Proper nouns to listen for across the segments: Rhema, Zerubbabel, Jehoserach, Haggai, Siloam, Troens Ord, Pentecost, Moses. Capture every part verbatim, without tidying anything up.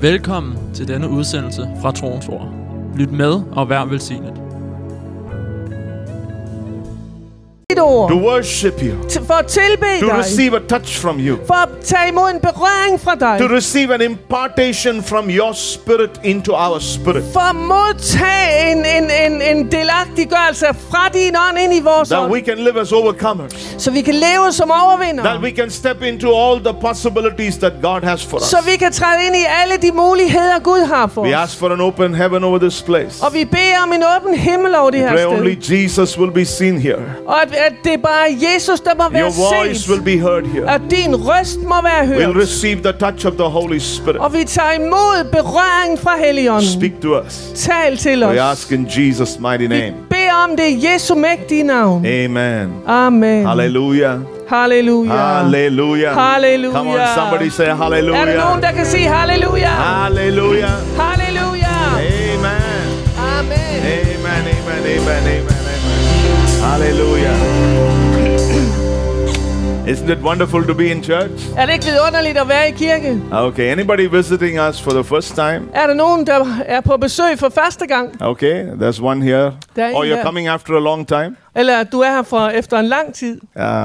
Velkommen til denne udsendelse fra Troens Ord. Lyt med og vær velsignet. To worship you. T- for at tilbede dig. To receive a touch from you. For at tage imod en berøring fra dig. To receive an impartation from your spirit into our spirit. For at modtage en en en en delagtiggørelse fra din ånd ind i vores ånd. That we can live as overcomers. Så vi kan leve som overvindere. That we can step into all the possibilities that God has for us. Så vi kan træde ind i alle de muligheder Gud har for os. We ask for an open heaven over this place. Og vi beder om en åben himmel over det her sted. Pray only Jesus will be seen here. Og at at det er bare Jesus, der må være set. Your voice will be heard here. At din røst må være hørt. We'll receive the touch of the Holy Spirit. Og vi tager imod berøringen fra Helligånden. Speak to us. Tal til os. We ask in Jesus' mighty name. Vi beder om det i Jesu mægtige navn. Amen. Amen. Halleluja. Halleluja. Halleluja. Halleluja. Come on, somebody say halleluja. Er der nogen, der kan sige halleluja? Halleluja. Halleluja. Amen. Amen. Amen. Amen. Amen. Amen. Hallelujah. Isn't it wonderful to be in church? Er det ikke vidunderligt at være i kirke? Okay, anybody visiting us for the first time? Er der nogen, der er på besøg for første gang? Okay, there's one here. Or you're coming after a long time? Eller du er her for efter en lang tid.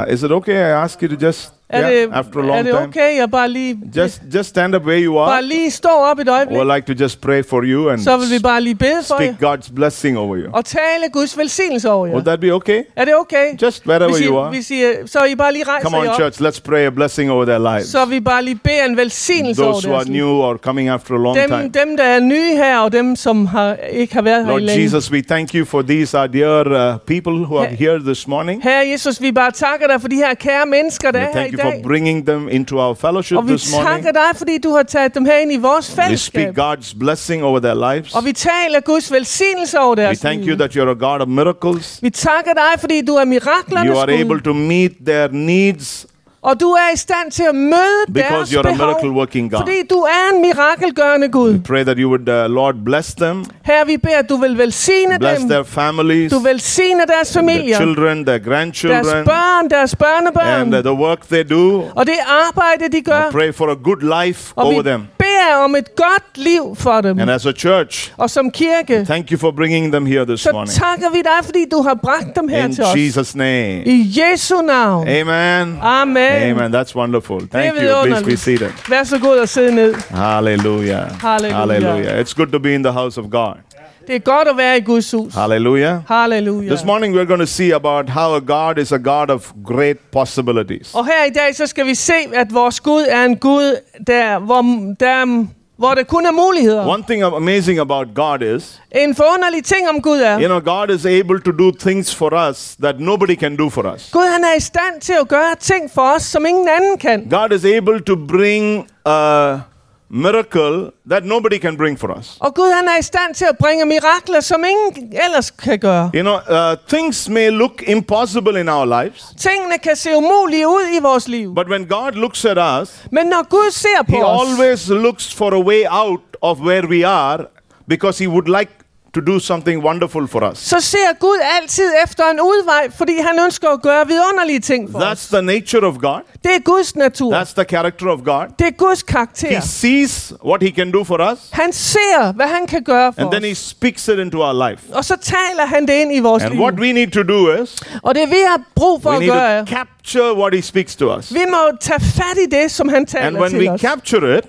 Uh, is it okay I ask you to just Er det, yeah, after a long er det okay? Jeg bare lige just, just stand up where you are. Bare lige stå op et øjeblik. We'll like to just pray for you and så vil vi bare lige bede for speak jer. God's blessing over you. Og tale Guds velsignelse over jer. Would that be okay? Er det okay? Just wherever I, you are. Hvis I, så I bare lige rejser jer op. Come on op. Church, let's pray a blessing over their lives. Så vi bare lige beder en velsignelse Those over deres liv. Those who are new or coming after a long dem, time. Dem der er nye her og dem som har, ikke har været Lord her i længe. Lord Jesus, we thank you for these our dear uh, people who her, are here this morning. Herre Jesus, vi bare takker dig for de her kære mennesker der er her i dag. For bringing them into our fellowship this morning. Og vi takker dig fordi du har taget dem her ind i vores fællesskab. We speak God's blessing over their lives. Og vi taler Guds velsignelse over deres liv. We thank you that you're a God of miracles. Vi takker dig fordi du er miraklernes Gud. You are able to meet their needs. Og du er i stand til at møde Because deres behov, fordi du er en mirakelgørende Gud. We pray that you would, uh, Lord, bless them. Herre, vi beder, at du vil velsigne bless dem. Their families, du velsigner deres familier, their children, their grandchildren, deres børn, deres børnebørn, and, uh, the work they do. Og det arbejde, de gør. We pray for a good life og over them. Om et godt liv for dem. And as a church, og som kirke, thank you for bringing them here this så morning. Så takker vi dig, fordi du har bragt dem her In til os. Jesus name. I Jesu navn. Amen. Amen. Amen. That's wonderful. Thank you. Please be seated. Vær så god at sidde ned. Halleluja. Halleluja. It's good to be in the house of God. Det er godt at være i Guds hus. Hallelujah. Hallelujah. This morning we're going to see about how a God is a God of great possibilities. Og her i dag så skal vi se at vores Gud er en Gud der hvor der hvor der kun er muligheder. One thing amazing about God is en forunderlig ting om Gud er. You know, God is able to do things for us that nobody can do for us. Gud han er i stand til at gøre ting for os som ingen anden kan. God is able to bring a miracle that nobody can bring for us. Og Gud han er i stand til at bringe mirakler som ingen ellers kan gøre. You know, uh, things may look impossible in our lives. Tingene kan se umulige ud i vores liv. But when God looks at us, men når Gud ser på he os, always looks for a way out of where we are because he would like to do something wonderful for us. Så ser Gud altid efter en udvej, fordi han ønsker at gøre vidunderlige ting for That's os. That's the nature of God. Det er Guds natur. That's the character of God. Det er Guds karakter. He sees what he can do for us. Han ser, hvad han kan gøre for and os. And then he speaks it into our life. Og så taler han det ind i vores and liv. And what we need to do is og det vi har brug for at gøre er capture what he speaks to us. Vi må tage fat i det som han taler til os. And when we os. capture it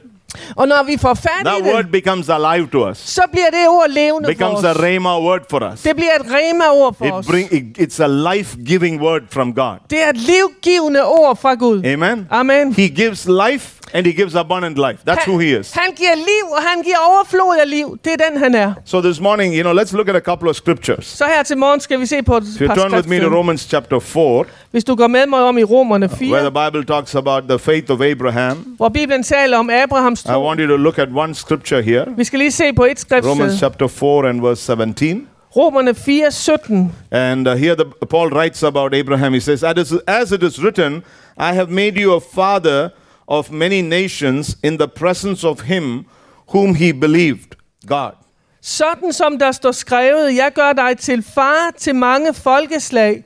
og når vi får fat i det, word becomes alive to us. Så bliver det ord levende becomes for os. Becomes a rhema word for us. Det bliver et rhema ord for it os. Bring, it, it's a life-giving word from God. Det er et livgivende ord fra Gud. Amen. Amen. He gives life and he gives abundant life. That's han, who he is. Han giver liv og han giver overflod af liv. Det er den han er. So this morning, you know, let's look at a couple of scriptures. Så her til morgen skal vi se på et If par turn with me to Romans chapter four. Hvis du går med mig om i Romerne fire. Where the Bible talks about the faith of Abraham. Hvor Bibelen taler om Abrahams tro. I want you to look at one scripture here. Vi skal lige se på et skriftsted. Romans chapter four and verse seventeen. Romerne fire sytten. And uh, here the, Paul writes about Abraham. He says, as it is written, I have made you a father of many nations in the presence of him whom he believed, God. Sådan som der står skrevet, jeg gør dig til far til mange folkeslag,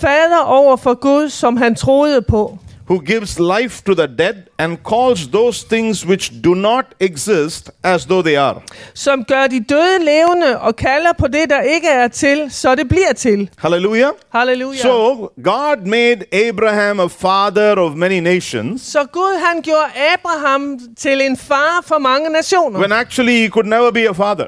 fader over for Gud, som han troede på. who gives life to the dead and calls those things which do not exist as though they are. Som gør de døde levende og kalder på det der ikke er til, så det bliver til. Hallelujah. Hallelujah. So God made Abraham a father of many nations. Så Gud han gjorde Abraham til en far for mange nationer. When actually he could never be a father.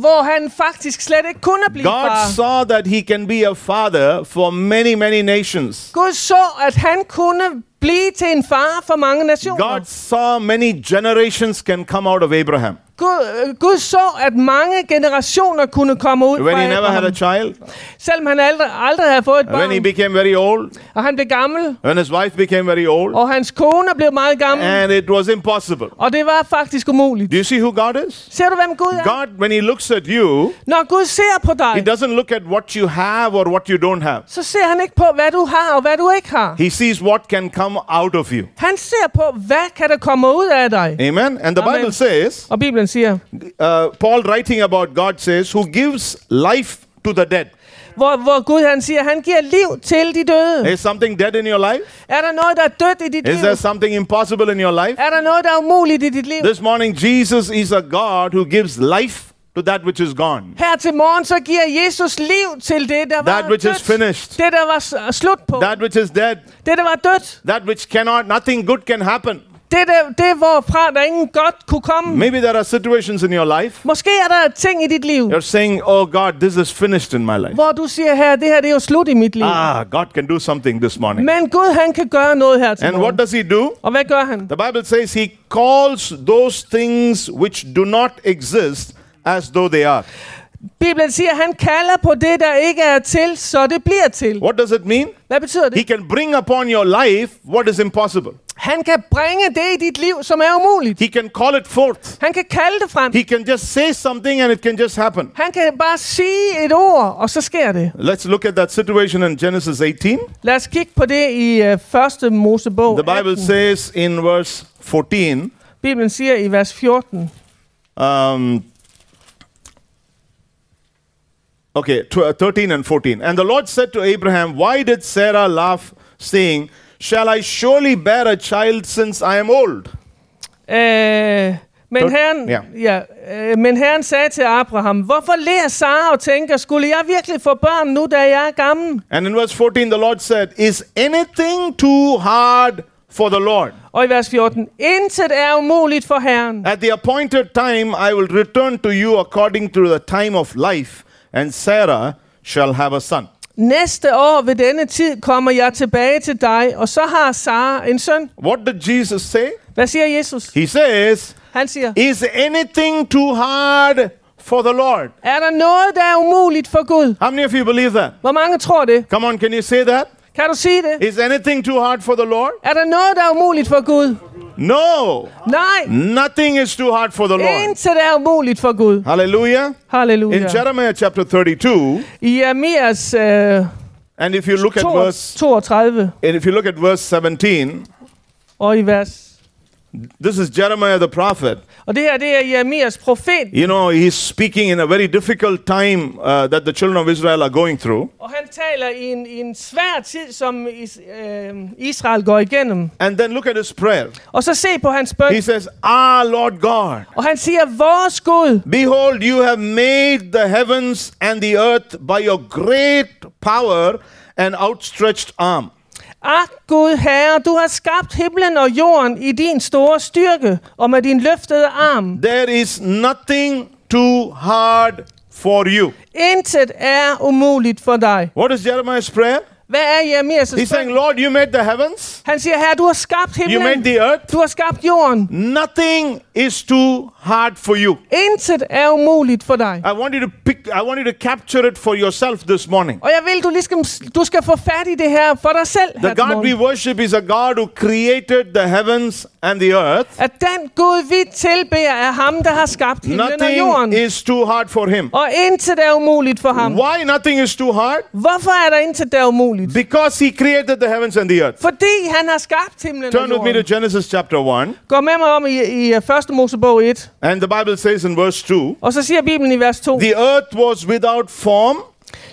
Hvor han faktisk slet ikke kunne blive God far. God saw that he can be a father for many many nations. Gud så at han kunne blive til en far for mange nationer. God saw many generations can come out of Abraham. Gud, Gud så at mange generationer kunne komme ud when fra Abraham. When he never had a child. Selvom han aldrig, aldrig havde fået et barn. When he became very old. Og han blev gammel. When his wife became very old. Og hans kone blev meget gammel. And it was impossible. Og det var faktisk umuligt. Do you see who God is? Ser du hvem Gud er? God, when he looks at you. Når Gud ser på dig. He doesn't look at what you have or what you don't have. Så ser han ikke på hvad du har og hvad du ikke har. He sees what can come out of you. Han ser på hvad kan der komme ud af dig. Amen. And the Amen. Bible says. Og Bibelen siger. Uh, Paul writing about God says, who gives life to the dead. Hvor, hvor Gud han siger, han giver liv til de døde. Is something dead in your life? Er der noget der er dødt i dit liv? Is there something impossible in your life? Er der noget der er umuligt i dit liv? This morning Jesus is a God who gives life to that which is gone. Her til morgen så giver Jesus liv til det der var dødt. That which is finished. Det der var slut på. That which is dead. Det der var dødt. That which cannot, nothing good can happen. Det der, det hvorfra der ingen godt kunne komme. Maybe there are situations in your life. Måske er der ting i dit liv. You're saying, oh God, this is finished in my life. Hvor du siger her, det her det er jo slut i mit liv. Ah, God can do something this morning. Men Gud han kan gøre noget her til morgen. And what does he do? Og hvad gør han? The Bible says he calls those things which do not exist as though they are. Bibelen siger, han kalder på det, der ikke er til, så det bliver til. What does it mean? Hvad betyder det? He can bring upon your life what is impossible. Han kan bringe det i dit liv, som er umuligt. He can call it forth. Han kan kalde det frem. He can just say something and it can just happen. Han kan bare sige et ord, og så sker det. Let's look at that situation in Genesis eighteen. Lad os kigge på det i første Mosebog. The Bible atten. Says in verse fourteen. Bibelen siger i vers fjorten. Um, Okay, thirteen and fourteen. And the Lord said to Abraham, why did Sarah laugh, saying, shall I surely bear a child since I am old? Uh, men, Thir- herren, yeah. ja, uh, men herren sagde til Abraham, hvorfor ler Sarah og tænker, skulle jeg virkelig få børn nu, da jeg er gammel? And in verse fourteen, the Lord said, is anything too hard for the Lord? Og i vers fjorten, intet er umuligt for Herren. At the appointed time, I will return to you according to the time of life. And Sarah shall have a son. Næste år ved denne tid kommer jeg tilbage til dig, og så har Sarah en søn. What did Jesus say? Hvad siger Jesus? He says, han siger, is anything too hard for the Lord? Er der noget der er umuligt for Gud? How many of you believe that? Hvor mange tror det? Come on, can you say that? Kan du sige det? Is anything too hard for the Lord? Er der noget der er umuligt for Gud? No. Nej. Nothing is too hard for the Lord. Intet er umuligt for Gud. Hallelujah. Hallelujah. In Jeremiah chapter thirty-two. Jeremias. Uh, and if you look at verse toogtredive. And if you look at verse seventeen. Og i vers. This is Jeremiah the prophet. Og det her det er Jeremias profet. You know, he's speaking in a very difficult time uh, that the children of Israel are going through. Og han taler i en, i en svær tid som is, uh, Israel går igennem. And then look at his prayer. Og så se på hans bøn. He says, "Ah, Lord God." Og han siger, vores Gud. Behold, you have made the heavens and the earth by your great power and outstretched arm. Ah, Gud Herre, du har skabt himlen og jorden i din store styrke og med din løftede arm. There is nothing too hard for you. Intet er umuligt for dig. What is Jeremiah's prayer? Hvad er Jeremias' bøn? He's saying, Lord, you made the heavens. Han siger, Herre, du har skabt himlen. You made the earth. Du har skabt jorden. Nothing is too hard for you. Intet er umuligt for dig. I want you to pick, I want you to capture it for yourself this morning. Og jeg vil, du lige skal, du skal få fat i det her for dig selv. The God we worship is a God who created the heavens and the earth. At den Gud vi tilbeder er ham der har skabt himlen og jorden. Nothing is too hard for him. Og intet er umuligt for ham. Why nothing is too hard? Hvorfor er der intet der er umuligt? Because he created the heavens and the earth. Fordi han har skabt himlen og jorden. Turn with me to Genesis chapter one. Gå med mig om i, i første Mosebog et. And the Bible says in verse two. Og så siger Bibelen i vers to. The earth was without form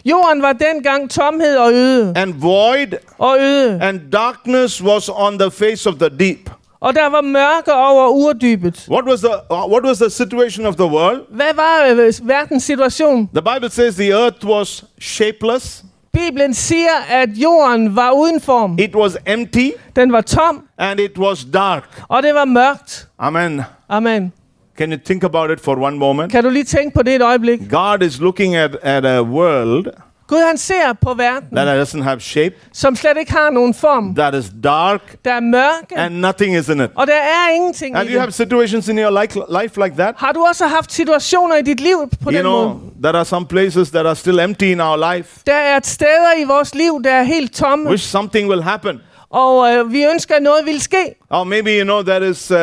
Jorden var dengang tomhed og øde. And void. Og øde. And darkness was on the face of the deep. Og der var mørke over urdybet. What was the uh, what was the situation of the world? Hvad var uh, verdens situation? The Bible says the earth was shapeless. Bibelen siger, at jorden var uden form. It was empty. Den var tom. And it was dark. Og det var mørkt. Amen. Amen. Can you think about it for one moment? Kan du lige tænke på det et øjeblik? God is looking at at a world. Gud han ser på verden. That doesn't have shape. Som slet ikke har nogen form. That is dark. Der er mørke. And nothing is in it. Og der er ingenting. And you have situations in your life like that. Har du også haft situationer i dit liv på den måde? There are some places that are still empty in our life. Der er steder i vores liv der er helt tomme. Wish something will happen. Og øh, vi ønsker at noget vil ske. Or maybe you know there is uh,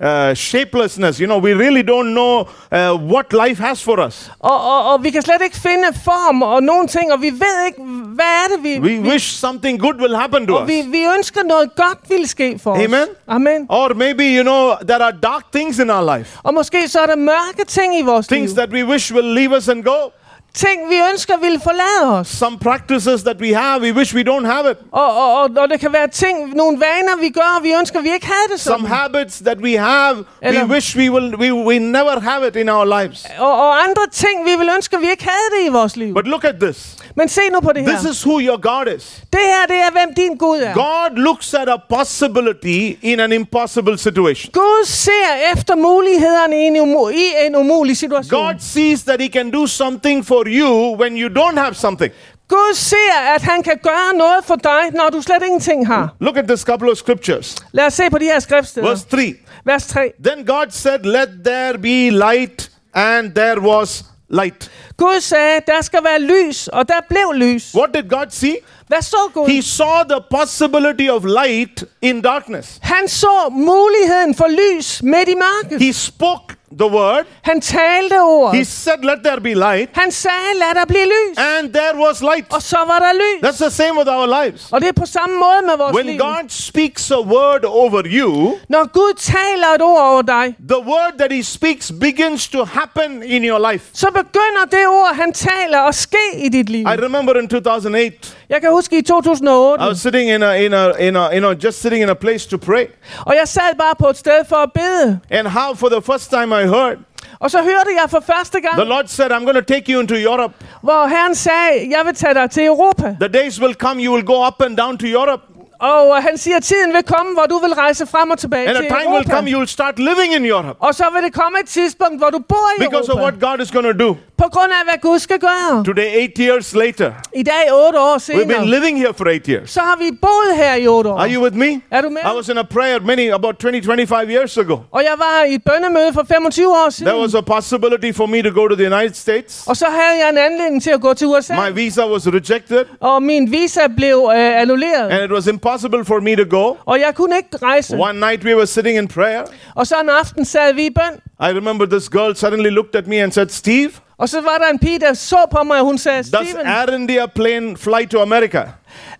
Uh, shapelessness, you know, we really don't know uh, what life has for us. Og, og, og vi kan slet ikke finde form og nogen ting, og vi ved ikke, hvad er det, vi... We vi, wish something good will happen to us. Vi, vi ønsker noget godt vil ske for Amen. Os. Amen. Or maybe, you know, there are dark things in our life. Og måske så er der mørke ting i vores things liv. Things that we wish will leave us and go. Ting vi ønsker vil forlade os. Some practices that we have, we wish we don't have it. Og, og, og, og det kan være ting, nogle vaner vi gør, vi ønsker vi ikke havde det sådan. Some habits that we have, Eller, we wish we will, we, we never have it in our lives. Og, og andre ting vi vil ønske vi ikke havde det i vores liv. But look at this. Men se nu på det her. This is who your God is. Det her det er hvem din Gud er. God looks at a possibility in an impossible situation. Gud ser efter mulighederne i en, umu- i en umulig situation. God sees that he can do something for you when you don't have something. Gud ser, at han kan gøre noget for dig, når du slet ingenting har. Look at this couple of scriptures. Lad os se på de her skriftsteder. Verse tre. Vers tre. Then God said, let there be light, and there was light. Gud sagde, der skal være lys, og der blev lys. What did God see? Hvad så Gud? He saw the possibility of light in darkness. Han så muligheden for lys midt i mørket. He spoke the word. Han talte ordet. He said, let there be light. Han sagde, lad der blive lys. And there was light. Og så var der lys. That's the same with our lives. Og det er på samme måde med vores When liv. When God speaks a word over you, når Gud taler et ord over dig, the word that he speaks begins to happen in your life. Så begynder det ord, han taler, at ske i dit liv. I remember in two thousand eight. Jeg kan huske i to tusind og otte. I was sitting in a, in a, in a, you know, just sitting in a place to pray. Og jeg sad bare på et sted for at bede. And how for the first time I heard. Og så hørte jeg for første gang. The Lord said, I'm going to take you into Europe. Hvor Herren sagde, jeg vil tage dig til Europa. The days will come, you will go up and down to Europe. Og han siger, tiden vil komme, hvor du vil rejse frem og tilbage and til Europa. And a time will come, you will start living in Europe. Og så vil det komme et tidspunkt, hvor du bor i Because Europa. Because of what God is going to do. På grund af, hvad Gud skal gøre. Today, eight years later. I dag, otte år senere. We've been living here for eight years. Så har vi boet her i otte år. Are you with me? Er du med? I was in a prayer many, about twenty to twenty-five years ago. Og jeg var i et bønnemøde for femogtyve år siden. There was a possibility for me to go to the United States. Og så havde jeg en anledning til at gå til U S A. My visa was rejected. Og min visa blev uh, annulleret. And it was impossible for me to go. Og jeg kunne ikke rejse. One night we were sitting in prayer. Og så en aften sad vi i bøn. I remember this girl suddenly looked at me and said, Steve. Og så var der en pige, der så på mig, og hun sagde, Steven. Does Air India plane fly to America?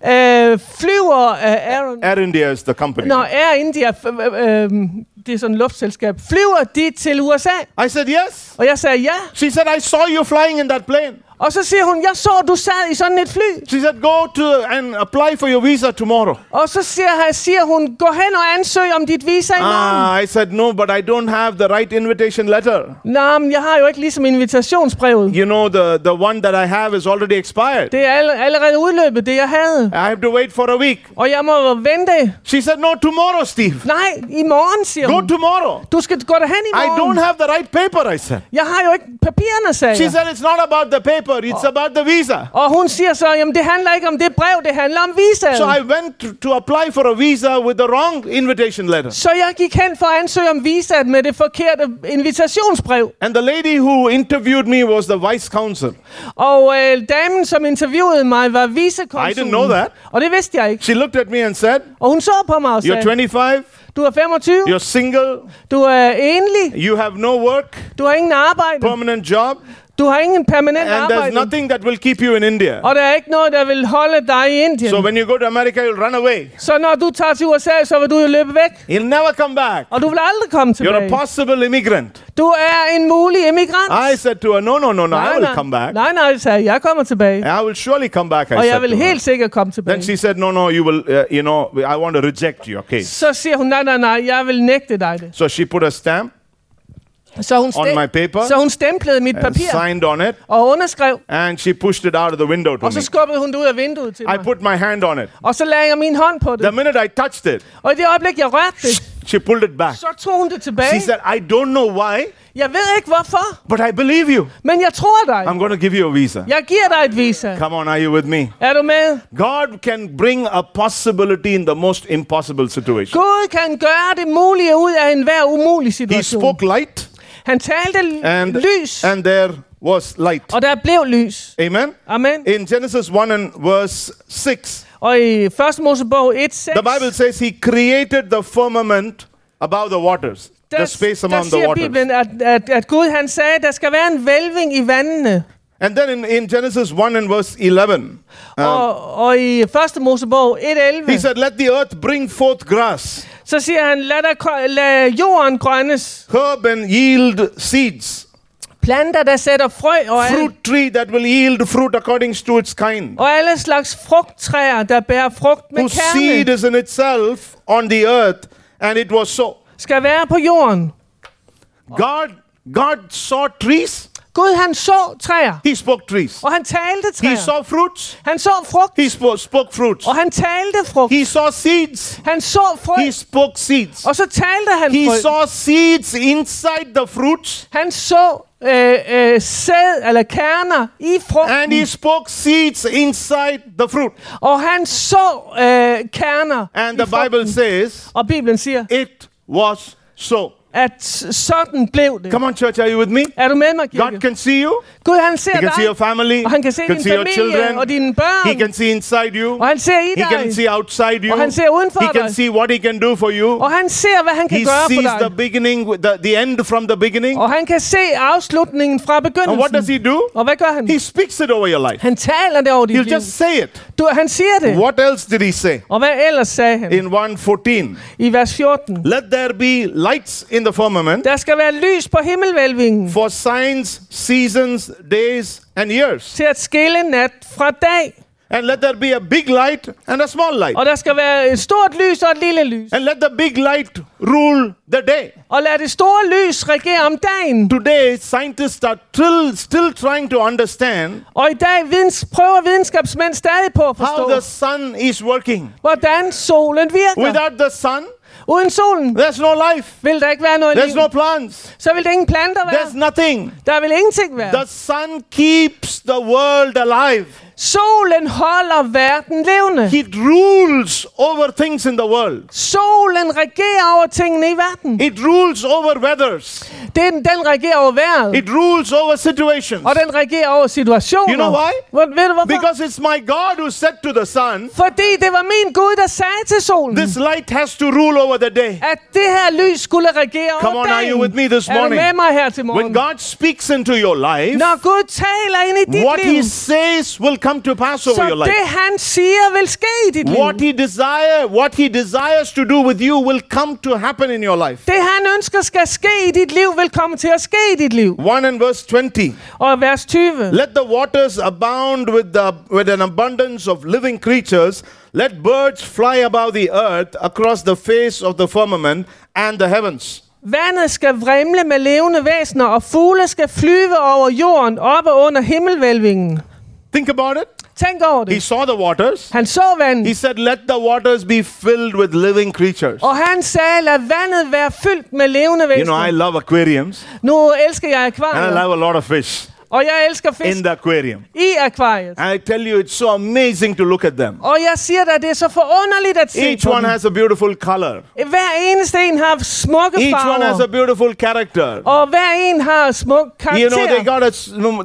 Uh, flyver uh, Air... Air India is the company. No, Air India, f- uh, um, det er sådan et luftselskab. Flyver de til U S A? I said yes. Og jeg sagde ja. She said, I saw you flying in that plane. Og så siger hun, jeg så, du sad i sådan et fly. She said, go to and apply for your visa tomorrow. Og så siger, siger hun, gå hen og ansøg om dit visa i morgen. Ah, I said, no, but I don't have the right invitation letter. Nej, men jeg har jo ikke ligesom invitationsbrevet. You know, the, the one that I have is already expired. Det er allerede udløbet, det jeg havde. I have to wait for a week. Og jeg må vente. She said, no, tomorrow, Steve. Nej, i morgen, siger go hun. Go tomorrow. Du skal gå derhen i morgen. I don't have the right paper, I said. Jeg har jo ikke papirerne, sagde She jeg. Said, it's not about the paper. It's about the visa. Og hun siger så, jamen det handler ikke om det brev, det handler om visaen. So I went to apply for a visa with the wrong invitation letter. Så jeg gik hen for at ansøge om visaen med det forkerte invitationsbrev. And the lady who interviewed me was the vice consul. Og øh, damen som interviewede mig var vicekonsulen. I didn't know that. Og det vidste jeg ikke. She looked at me and said. Og hun så på mig og sagde. You're twenty-five. Du er femogtyve. You're single. Du er enlig. You have no work. Du har ingen arbejde. Permanent job. Du har ingen permanent and arbejde. And there's nothing that will keep you in India. Og der er ikke noget der vil holde dig i Indien. So when you go to America, you'll run away. Så når du tager til U S A, så vil du jo løbe væk. You'll never come back. Og du vil aldrig komme tilbage. You're a possible immigrant. Du er en mulig immigrant. I said to her, no, no, no, no, nej, I will nej, come back. Nej, nej, jeg sagde, jeg kommer tilbage. I will surely come back. I Og jeg vil helt sikkert komme tilbage. Then she said, no, no, you will, uh, you know, I want to reject you, okay? Så siger hun, nej, nej, nej, jeg vil nægte dig det. So she put a stamp. Så hun, on my paper, så hun stemplede mit papir signed on it, og underskrev, and she pushed it out of the window to og så skubbede hun det ud af vinduet til I mig. Put my hand on it. Og så lagde jeg min hånd på det. The minute I touched it, og i det øjeblik, jeg rørte det, she pulled it back. Så tog hun det tilbage. She said, I don't know why. Jeg ved ikke hvorfor. But I believe you. Men jeg tror dig. I'm going to give you a visa. Jeg giver dig et visa. Come on, are you with me? Er du med? God can bring a possibility in the most impossible situation. Gud kan gøre det mulige ud af enhver umulig situation. He spoke light. Han talte and, lys. And there was light. Og der blev lys. Amen. Amen. In Genesis one and verse six. Og i første Mosebog et seks. The Bible says he created the firmament above the waters. Der, the space among the waters. Der siger Bibelen, at, at, at Gud han sagde, der skal være en hvælving i vandene. And then in, in Genesis one and verse eleven. Um, og, og i første Mosebog et elleve. He said, let the earth bring forth grass. Så siger han, lad, der, lad jorden grønnes. Herb and yield seeds. Planter, der sætter frø og fruit tree that will yield fruit according to its kind. Og alle slags frugttræer, der bærer frugt med whose kerne. Seed is in itself on the earth, and it was so. Skal være på jorden. God, God saw trees. Gud han så træer. He spoke trees. Og han talte træer. He saw fruits. Han så frugt. He spoke, spoke fruits. Og han talte frugt. He saw seeds. Han så frø. He spoke seeds. Og så talte han frø. He saw seeds inside the fruits. Han så Øh, øh, sæd eller kerner i frugten. And he spoke seeds inside the fruit. Og han så øh, kerner and i the frugten. Bible says, og Bibelen siger, it was so. At sådan blev det. Come on, church, are you with me? Er du med mig, kirke? God can see you. Gud han ser dig. He can see your family. Og han kan se din familie og dine børn. He can see inside you. Og han ser i dig. He can see outside you. Og han ser udenfor dig. He can see what he can do for you. Og han ser hvad han kan gøre for dig. He sees the beginning, the, the end from the beginning. Og han kan se afslutningen fra begyndelsen. And what does he do? Og hvad gør han? He speaks it over your life. Han taler det over dit liv. He'll just say it. Du, han siger det. What else did he say? Og hvad ellers sagde han? In one fourteen. I vers fjorten. Let there be lights in the firmament. Der skal være lys på himmelvælvingen. For signs, seasons, days and years. Til at skille nat fra dag. And let there be a big light and a small light. Og der skal være et stort lys og et lille lys. And let the big light rule the day. Og lad det store lys regere om dagen. Today scientists are still, still trying to understand. Og i dag videns, prøver videnskabsmænd stadig på at forstå. How the sun is working. Hvordan solen virker. Without the sun. Uden solen. There's no life. Vil der ikke være noget There's liv. No plants. Så vil der ingen planter være. There's nothing. Der vil ingenting være. The sun keeps the world alive. Solen holder verden levende. It rules over things in the world. Solen regerer over tingene i verden. It rules over weathers. Den, den regerer over vejret. It rules over situations. Og den regerer over situationer. You know why? Hvor, ved du hvorfor? Because it's my God who said to the sun. Fordi det var min Gud der sagde til solen. This light has to rule over the day. At det her lys skulle regere over dagen. Come on, are you with me this morning? Er du med mig her til morgen? When God speaks into your life. Når Gud taler ind i dit liv. What he says will come Come to pass over your life. Så det han siger vil ske i dit liv. What he desire, what he desires to do with you will come to happen in your life. Det han ønsker skal ske i dit liv vil komme til at ske i dit liv. one and verse tyve. Og vers tyve. Let the waters abound with the with an abundance of living creatures. Let birds fly above the earth, across the face of the firmament and the heavens. Vandet skal vrimle med levende væsener, og fugle skal flyve over jorden, oppe under himmelhvælvingen. Think about it. Tænk over det. He saw the waters. Han så vandet. He said, let the waters be filled with living creatures. Og han sagde, lad vandet være fyldt med levende væsener. You know, I love aquariums. Nu elsker jeg akvarier. And I love a lot of fish. Og jeg elsker fisk. In the aquarium. I akvariet. I tell you, it's so amazing to look at them. Og jeg siger dig, det er så forunderligt at se each på dem. Each one has a beautiful color. Hver eneste en har smukke farver. Each one has a beautiful character. Og hver en har smuk karakter. You know, they got a,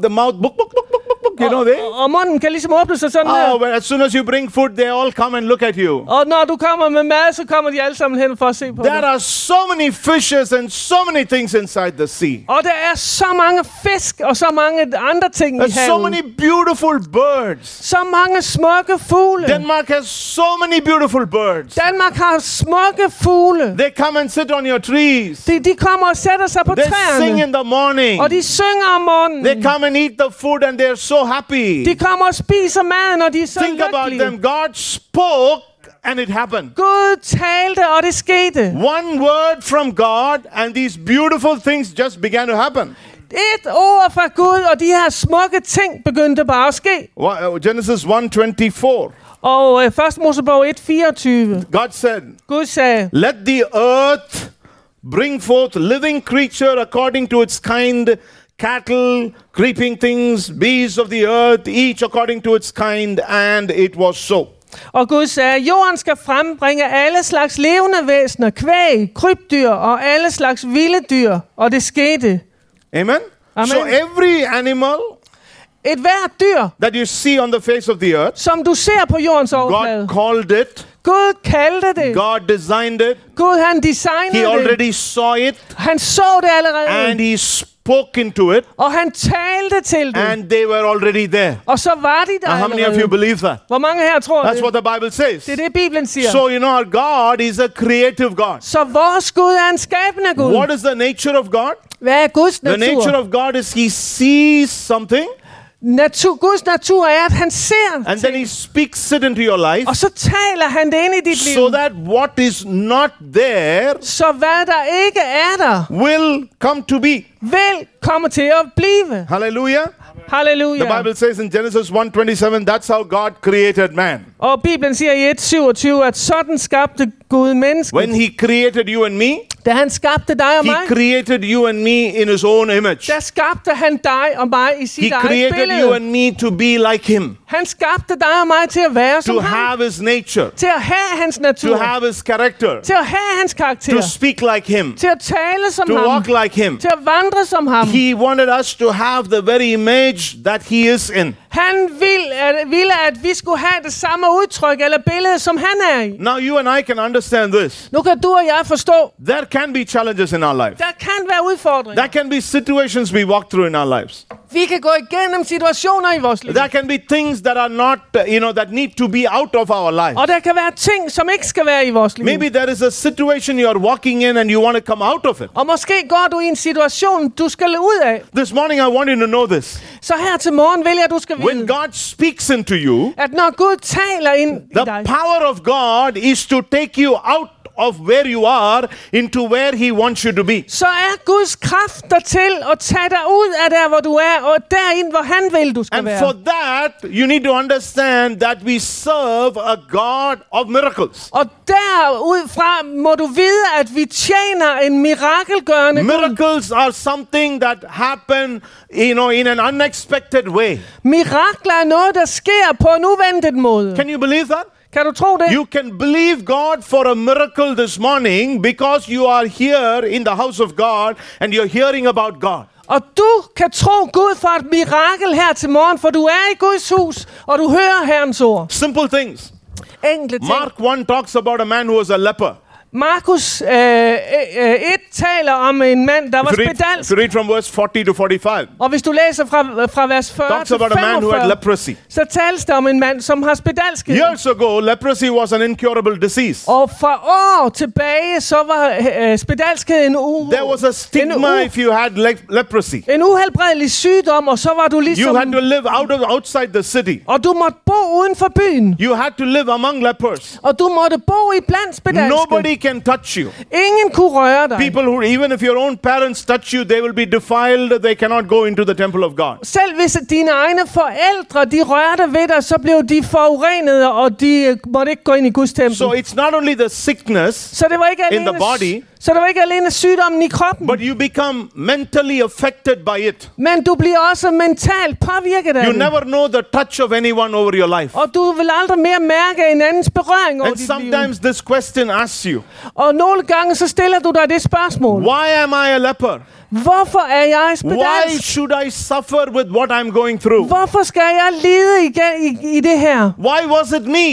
the mouth. Buk, buk, buk, buk, buk. You know they? Og munden kan ligesom åbne sig sådan her. Oh, but as soon as you bring food, they all come and look at you. Og når du kommer med mad, så kommer de alle sammen hen for at se på dig. There are so many fishes and so many things inside the sea. Og der er så mange fisk og så mange andre ting i havet. So many beautiful birds. Så mange smukke fugle. Denmark has so many beautiful birds. Danmark har smukke fugle. They come and sit on your trees. De, de kommer og sætter sig på they træerne. They sing in the morning. Og de synger om morgenen. They come and eat the food and they're so happy. De kommer og spiser maden, og de er så Think lykkelige. Think about them. God spoke and it happened. Gud talte, og det skete. One word from God and these beautiful things just began to happen. Et ord fra Gud, og de her smukke ting begyndte bare at ske. Genesis one twenty-four. Og uh, Første Mosebog et fireogtyve. God said, Gud sagde, let the earth bring forth living creature according to its kind, cattle, creeping things, beasts of the earth, each according to its kind, and it was so. Og Gud sagde, jorden skal frembringe alle slags levende væsener, kvæg, krybdyr og alle slags vilde dyr, og det skete. Amen. Amen. So every animal, et hvert dyr, that you see on the face of the earth, som du ser på jordens overflade, God called it. Gud kaldte det. God designed it. Gud han designede det. He already det. Saw it. Han så det allerede. And he spoke into it. Og han talte til det. And they were already there. Og så var de der Now, how many of you believe that? Hvor mange her tror That's det? What the Bible says. Det er det Bibelen siger. So you know our God is a creative God. Så vores Gud er en skabende Gud. What is the nature of God? Hvad er Guds natur? The nature of God is he sees something. Natur, Guds natur er, at han ser ting. And then he speaks it into your life. Og så taler han det ind i dit liv. So that what is not there, så hvad der ikke er der, will come to be. Vil komme til at blive. Hallelujah. Hallelujah. The Bible says in Genesis one twenty-seven, that's how God created man. Og Bibelen siger i et syvogtyve, at sådan skabte Gud mennesket. When he created you and me, da han skabte dig og mig, he created you and me in his own image. Da skabte han dig og mig i sit eget billede. He created you and me to be like him. Han skabte dig og mig til at være som ham. To have his nature. Til at have hans natur. To have his character. Til at have hans karakter. To speak like him. Til at tale som ham. To walk like him. Til at vandre som ham. He wanted us to have the very image that he is in. Han ville at, ville, at vi skulle have det samme udtryk eller billede, som han er i. Now you and I can understand this. Nu kan du og jeg forstå. There can be challenges in our life. Der kan være udfordringer. There can be situations we walk through in our lives. Vi kan gå igennem situationer i vores liv. There can be things that are not, you know, that need to be out of our lives. Og der kan være ting, som ikke skal være i vores liv. Maybe there is a situation you are walking in and you want to come out of it. Og måske går du i en situation, du skal ud af. This morning I want you to know this. Så her til morgen vil jeg, du skal vide. When God speaks into you, at når Gud taler ind i dig. The power of God is to take you out of where you are into where he wants you to be. Så er Guds kraft der til at tage dig ud af der hvor du er og derind hvor han vil du skal And være. And for that you need to understand that we serve a God of miracles. Og derudfra må du vide at vi tjener en mirakelgørende Gud. Miracles are something that happen, you know, in an unexpected way. Mirakler er noget der sker på en uventet måde. Can you believe that? Kan du tro det? You can believe God for a miracle this morning because you are here in the house of God and you're hearing about God. Og du kan tro Gud for et mirakel her til morgen, for du er i Guds hus og du hører Herrens ord. Simple things. Enkle ting. Mark one talks about a man who was a leper. Markus et øh, øh, taler om en mand der var spedalsk. Read from verse forty to forty-five. Og hvis du læser fra fra vers fyrre Talks til femogfyrre, så tales der om en mand som har spedalskhed. Years ago leprosy was an incurable disease. Og for år tilbage så var øh, spedalskhed en u. There was a stigma if you had le- leprosy. En uhelbredelig sygdom, og så var du ligesom You had to live out of outside the city. Og du måtte bo uden for byen. You had to live among lepers. Og du måtte bo i blandt spedalske. Nobody can touch you. Ingen kunne røre dig. People who, even if your own parents touch you, they will be defiled. They cannot go into the temple of God. Selv hvis dine egne forældre de rørte ved dig, så blev de forurenede og de måtte ikke gå ind i Guds tempel. So it's not only the sickness så det var ikke alene, in the body. Så det var ikke alene sygdommen i kroppen. But you become mentally affected by it. Men du bliver også mentalt påvirket af you det. You never know the touch of anyone over your life. Og du vil aldrig mere mærke en andens berøring over And dit liv. And sometimes this question asks you. Og nogle gange så stiller du dig det spørgsmål. Why am I a leper? Hvorfor er jeg spedalsk? Why should I suffer with what I'm going through? Hvorfor skal jeg lide igen i, i det her? Why was it me?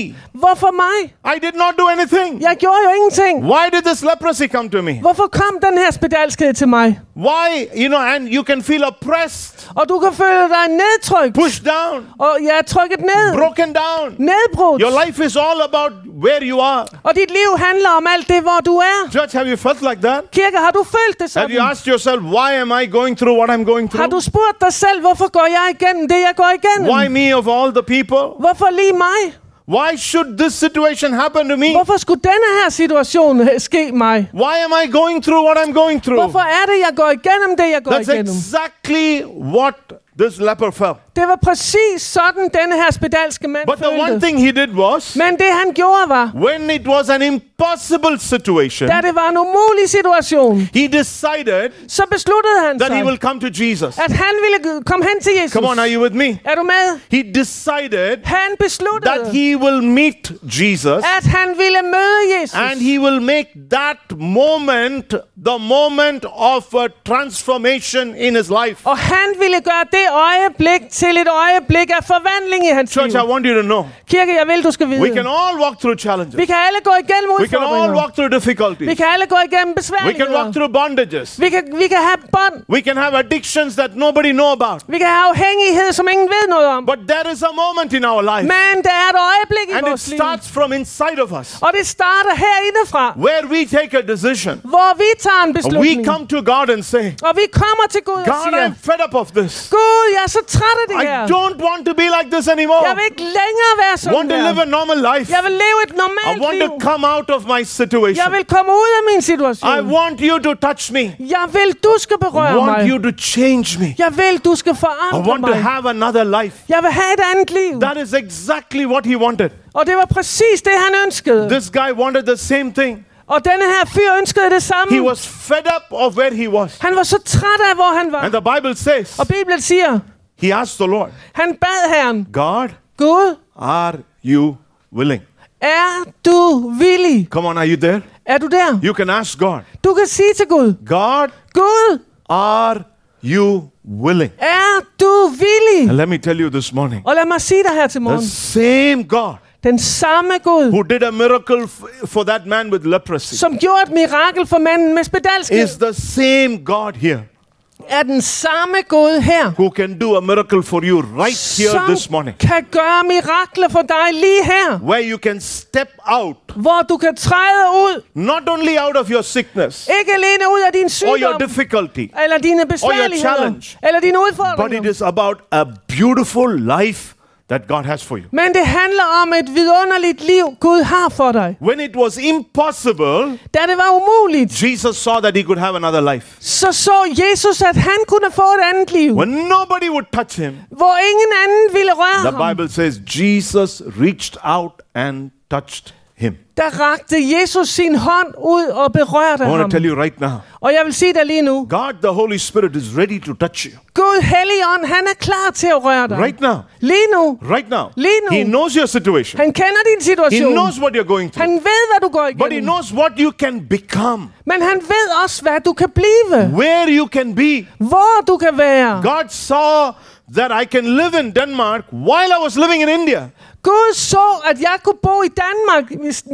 Hvorfor mig? I did not do anything. Jeg gjorde jo ingenting. Why did this leprosy come to me? Hvorfor kom den her spedalskhed til mig? Why, you know, and you can feel oppressed. Og du kan føle dig nedtrykt. Pushed down. Og jeg er trykket ned. Broken down. Nedbrudt. Your life is all about where you are. Og dit liv handler om alt det, hvor du er. Church, have you felt like that? Kirke, har du følt det sådan? Have you asked yourself, why am I going through what I'm going through? Har du spurgt dig selv, hvorfor går jeg igennem det, jeg går igennem? Why me of all the people? Hvorfor lige mig? Why should this situation happen to me? Hvorfor skulle denne her situation ske mig? Why am I going through what I'm going through? Hvorfor er det jeg går igennem det jeg går That's igennem? That's exactly what this leper felt. Det var præcis sådan denne her spedalske mand But følte. But the one thing he did was. Men det han gjorde var. When it was an impossible situation. Da det var en umulig situation. He decided. Så besluttede han sig. That he will come to Jesus. At han ville komme hen til Jesus. Come on, are you with me? Er du med? He decided. Han besluttede. That he will meet Jesus. At han ville møde Jesus. And he will make that moment the moment of a transformation in his life. Og han ville gøre det øjeblik til et øjeblik af forvandling i hans Church, liv. I want you to know. Kirke, jeg vil, du skal vide. We can all walk through challenges. Vi kan alle gå igennem udfordringer. We can all walk through difficulties. Vi kan alle gå igennem besværligheder. We can walk through bondages. Vi kan vi kan have bånd. We can have addictions that nobody know about. Vi kan have afhængighed, som ingen ved noget om. But there is a moment in our life. Men der er et øjeblik i And vores liv. And it starts from inside of us. Og det starter herindefra. Where we take a decision. Hvor vi tager en beslutning. We come to God and say. Og vi kommer til Gud God, og siger. God, I'm fed up of this. Gud, jeg er så træt af det her. I don't want to be like this anymore. Jeg vil ikke længere være sådan. Want to live a normal life. Jeg vil leve et normalt liv. I want liv. to come out of my situation. Jeg vil komme ud af min situation. I want you to touch me. Jeg vil du skal berøre I want mig. Want you to change me. Jeg vil du skal forandre mig. I want mig. to have another life. Jeg vil have et andet liv. That is exactly what he wanted. Og det var præcis det han ønskede. This guy wanted the same thing. Og denne her fyr ønskede det samme. He was fed up of where he was. Han var så træt af hvor han var. And the Bible says. Og Bibelen siger. He asked the Lord. Han bad Herren. God. Gud. Are you willing? Er du villig? Come on, are you there? Er du der? You can ask God. Du kan sige til Gud. God. Gud. Are you willing? Er du villig? And let me tell you this morning. Og lad mig sige dig her til morgen. The same God. Den samme Gud, who did a miracle for that man with leprosy, som gjorde et mirakel for manden med spedalskhed, is the same God here. Er den samme Gud her, who can do a miracle for you right here this morning, som kan gøre mirakler for dig lige her, where you can step out, hvor du kan træde ud, not only out of your sickness, ikke alene ud af din sygdom, or your difficulty, eller dine besværligheder, or your challenge, eller dine udfordringer, but it is about a beautiful life that God has for you. Men det handler om et vidunderligt liv Gud har for dig. When it was impossible, da det var umuligt, Jesus saw that he could have another life. Så så Jesus at han kunne få et andet liv. When nobody would touch him, hvor ingen anden ville røre ham. The Bible says Jesus reached out and touched him. Der rakte Jesus sin hånd ud og berørte ham. I want to tell you right now. Og jeg vil sige dig lige nu. God, the Holy Spirit is ready to touch you. Gud, Helligånd, han er klar til at røre dig. Right now. Lige nu. Right now. Lige nu. He knows your situation. Han kender din situation. He knows what you're going through. Han ved hvad du går igennem. But he knows what you can become. Men han ved også hvad du kan blive. Where you can be. Hvor du kan være. God saw that I can live in Denmark while I was living in India. Gud så at jeg kunne bo i Danmark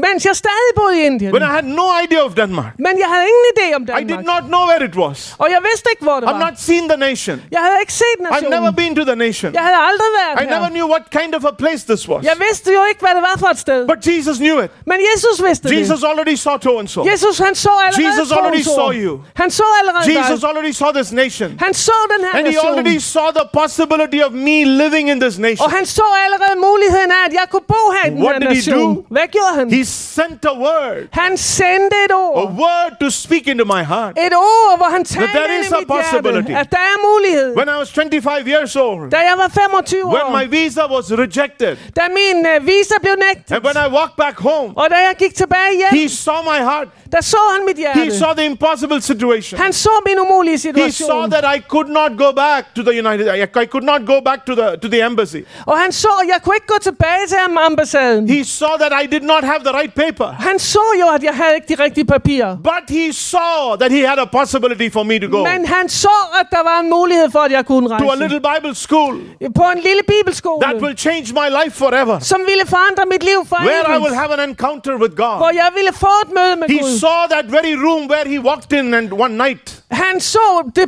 mens jeg stadig boede i Indien. But I had no idea of Denmark. Men jeg havde ingen idé om Danmark. I did not know where it was. Og jeg vidste ikke hvor det var. I've not seen the nation. Jeg havde ikke set nationen. I've never been to the nation. Jeg havde aldrig været I her. I never knew what kind of a place this was. Jeg vidste jo ikke hvad det var for et sted. But Jesus knew it. Men Jesus vidste Jesus det. Jesus already saw to and so. Jesus han så allerede. Jesus already to saw you. Han så allerede dig. Jesus already saw this nation. Han så den her and nation. And he already saw the possibility of me living in this nation. Og han så allerede muligheden at jeg kunne bo her i den her nation. Hvad gjorde han? He sent a word. Han sendte et ord. A word to speak into my heart. Et ord, hvor han talte ind i mit hjerte, at der er mulighed. When I was twenty-five years old. Da jeg var femogtyve år. When my visa was rejected. Da min uh, visa blev nægtet. And when I walked back home. Og da jeg gik tilbage hjem. He saw my heart. Der så han mit hjerte. He saw the impossible situation. Han så min umulige situation. He saw that I could not go back to the United. I could not go back to the to the embassy. Og han så jeg kunne ikke gå tilbage tilbage til ham med ambassaden. He saw that I did not have the right paper. Han så jo, at jeg havde ikke de rigtige papirer. But he saw that he had a possibility for me to go. Men han så, at der var en mulighed for, at jeg kunne rejse. To a little Bible school. På en lille bibelskole. That will change my life forever. Som ville forandre mit liv for evigt. Where I will have an encounter with God. Hvor jeg ville få et møde med Gud. He saw that very room where he walked in and one night. Han så det,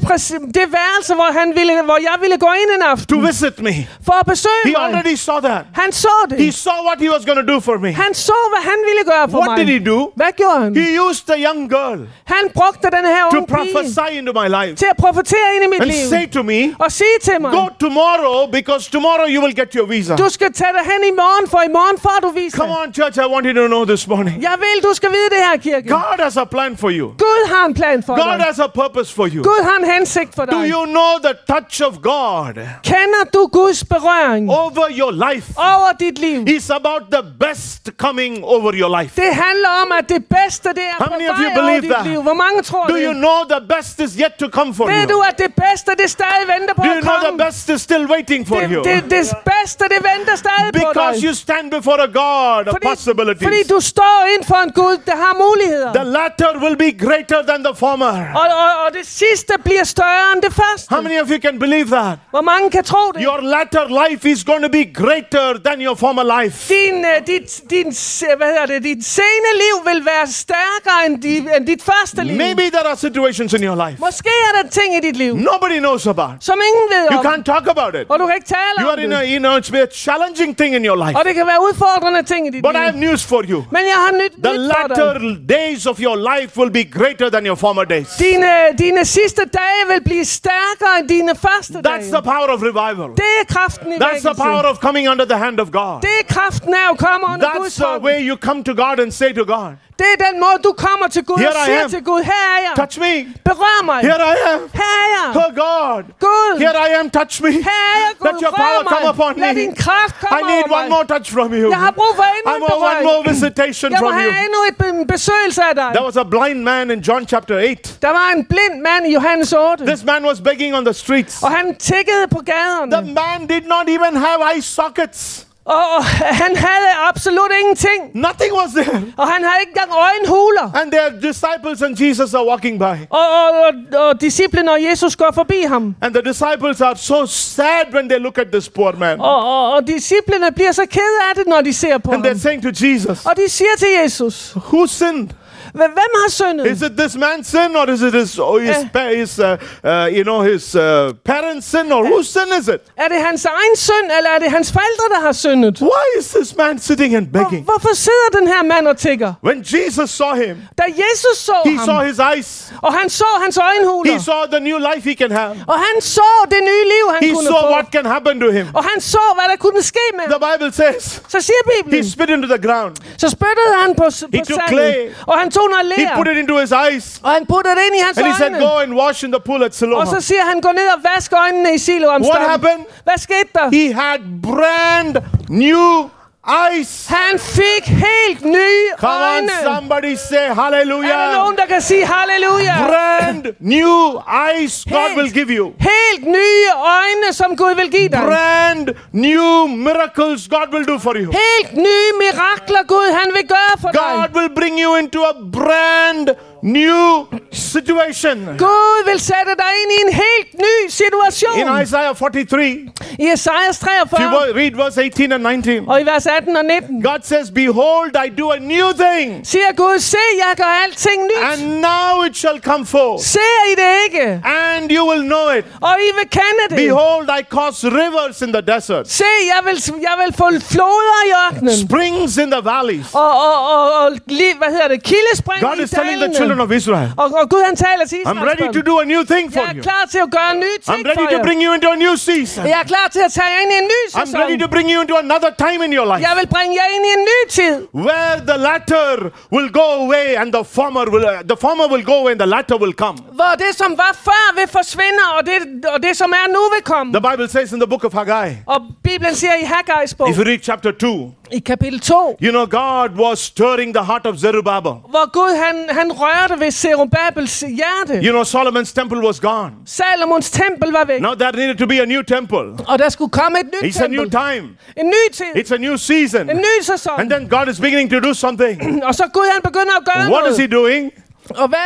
det værelse, hvor han ville, hvor jeg ville gå ind en aften. To visit me. For at besøge he mig. He already saw that. Han så det. He saw what he was going to do for me. Han så, hvad han ville gøre for what mig. What did he do? Hvad gjorde han? He used the young girl. Han brugte den her unge pige. To prophesy into my life. Til at profetere ind i mit and liv. And say to me. Og sige til mig. Go tomorrow because tomorrow you will get your visa. Du skal tage dig hen i morgen, for i morgen får du visa. Come on church, I want you to know this morning. Jeg vil, du skal vide det her, kirke. God has a plan for you. Gud har en plan for God dig. God has a purpose for you. Gud har en hensigt for dig. Do you know the touch of God? Kender du Guds berøring? Over your life. Over dit liv. It's about the best coming over your life. Det handler om at det bedste det er på vej over dit that? liv. Hvor mange tror det? Do you know the best is yet to come for Ved you? Ved du at det bedste det stadig venter på Do at komme? Do you know the best is still waiting for det, you? Det, det bedste det venter stadig Because på dig. Because you stand before a God of possibilities. Fordi du står ind for en Gud der har muligheder. The latter will be greater than the former. Og, og, og det sidste bliver større end det første. How many of you can believe that? Hvor mange kan tro det? Your latter life is going to be greater than your former life. Din dit din hvad hedder det? Dit senere liv vil være stærkere end dit, end dit første liv. Maybe there are situations in your life. Måske er der ting i dit liv. Nobody knows about. Som ingen ved om. You can't talk about it. Og du kan ikke tale you om det. You are in a, you know, it's a challenging thing in your life. Og det kan være udfordrende ting i dit But liv. But I have news for you. Men jeg har nyt, the nyt latter days of your life will be greater than your former days. Dine dine sidste dage vil blive stærkere end dine første dage. That's the power of revival. Det er kraften i That's vækkelse. The power of coming under the hand of God. Det er kraften af at komme under That's Guds hånd. That's the way you come to God and say to God. Det er den måde du kommer til Gud Here og siger til Gud, her er jeg. Touch me. Berør mig. Here I am. Her er jeg. Oh God. Gud. Here I am. Touch me. Her er jeg, Gud. Let your power come upon me. Lad din kraft komme over mig. I need one more touch from you. Jeg har brug for endnu en berøring. I want one more visitation from you. Jeg må have endnu en besøgelse af dig. There was a blind man in John chapter eight. Der var en blind mand i Johannes otte. This man was begging on the streets. Og han tiggede på gaderne. The man did not even have eye sockets. Og han havde absolut ingenting. Nothing was there. Og han havde ikke engang øjenhuler. And their disciples and Jesus are walking by. Og, og, og, og disciplene og Jesus går forbi ham. And the disciples are so sad when they look at this poor man. Og, og, og disciplene bliver så kede af det, når de ser på and ham. And they're saying to Jesus. Og de siger til Jesus. Who sinned? Hvem har syndet? Is it this man's sin or is it his oh, his, uh, his uh, uh, you know his uh, parents' sin or uh, whose sin is it? Er det hans egen synd eller er det hans forældre der har syndet? Why is this man sitting and begging? Hvor, hvorfor sidder den her mand og tigger? When Jesus saw him, da Jesus så he ham, saw his eyes. Og han så hans øjenhuler. He saw the new life he can have. Og han så det nye liv han he kunne få. He saw what can happen to him. Og han så hvad der kunne ske med ham. The Bible says. Så siger Bibelen. He spit into the ground. Så spyttede han på på sandet. Og han He put it into his eyes. Og han putter det ind i hans and øjne. And he said, "Go and wash in the pool at Siloam." Og så siger han, gå ned og vask øjnene i Siloam. What happened? Hvad skete der? He had brand new eyes. Han fik helt nye Come øjne. Come on, somebody say hallelujah. Er der nogen, der kan sige hallelujah? Brand new eyes God helt, will give you. Helt nye øjne, som Gud vil give dig. Brand new miracles God will do for you. Helt nye mirakler Gud han vil gøre for God dig. God will bring you into a brand new situation. Gud vil sætte dig ind i en helt ny situation. In Isaiah forty-three. I Isaiah treogfyrre. You read verse eighteen and nineteen. Og i vers atten og nitten. God says, "Behold, I do a new thing." Siger Gud, se, jeg gør alting nyt. And now it shall come forth. Ser I det ikke? And you will know it. Og I vil kende det. Behold, I cause rivers in the desert. Se, jeg vil jeg vil få floder i ørkenen. Springs in the valleys. Og og og, og hvad hedder det? Kildespring i dalene. God is telling the children of Israel. Og, og Gud han taler til Israel. I'm ready to do a new thing for you. Jeg er klar til at gøre en ny ting for jer. I'm ready to bring you into a new season. Jeg er klar til at tage jer ind i en ny sæson. I'm ready to bring you into another time in your life. Jeg vil bringe jer ind i en ny tid. Where the latter will go away and the former will uh, the former will go and the latter will come. hvor det som var før vil forsvinde, og det og det som er nu vil komme. The Bible says in the book of Haggai. Og Bibelen siger i Haggais bog. If you read chapter two. I kapitel to. You know God was stirring the heart of Zerubbabel. Hvor Gud han han rørte ved Zerubbabels hjerte. You know Solomon's temple was gone. Salomons tempel var væk. Now there needed to be a new temple. Og der skulle komme et nyt It's tempel. It's a new time. En ny tid. It's a new season. En ny sæson. And then God is beginning to do something. Og så Gud han begynder at gøre noget. What is he doing?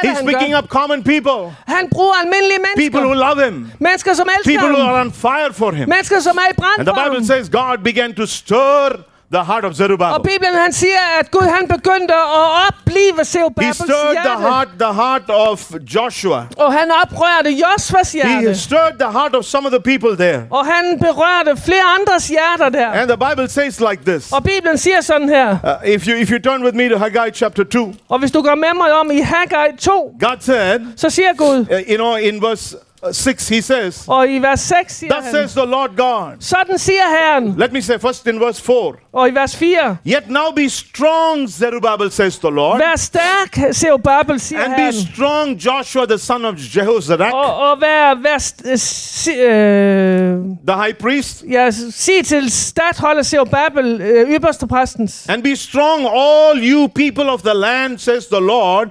He's picking up common people. Han bruger almindelige mennesker. People who love him. Mennesker som elsker people ham. Who are on fire for him. Mennesker som er i brand and for ham. The Bible says God began to stir the heart of Zerubbabel. Og Bibelen han siger at Gud han begyndte at oplive Zerubbabels hjerte. He stirred the heart, the heart of Joshua. Og han oprørte Josvas hjerte. He stirred the heart of some of the people there. Og han berørte flere andres hjerter der. And the Bible says like this. Og Bibelen siger sådan her. Uh, if you if you turn with me to Haggai chapter two. Og hvis du går med mig om i Haggai to. God said. Så siger Gud. Uh, you know in verse six he says. Og i vers seks siger han. That says the Lord God. Sådan siger Herren. Let me say first in verse four. Og i vers fire. Yet now be strong, Zerubbabel says the Lord. Vær stærk, Zerubbabel siger Herren. And be strong, Joshua the son of Jehoserach. Og, og vær, vær st- si, uh, the high priest. Ja, sig til stadholder Zerubbabel, uh, ypperstepræsten. And be strong, all you people of the land, says the Lord.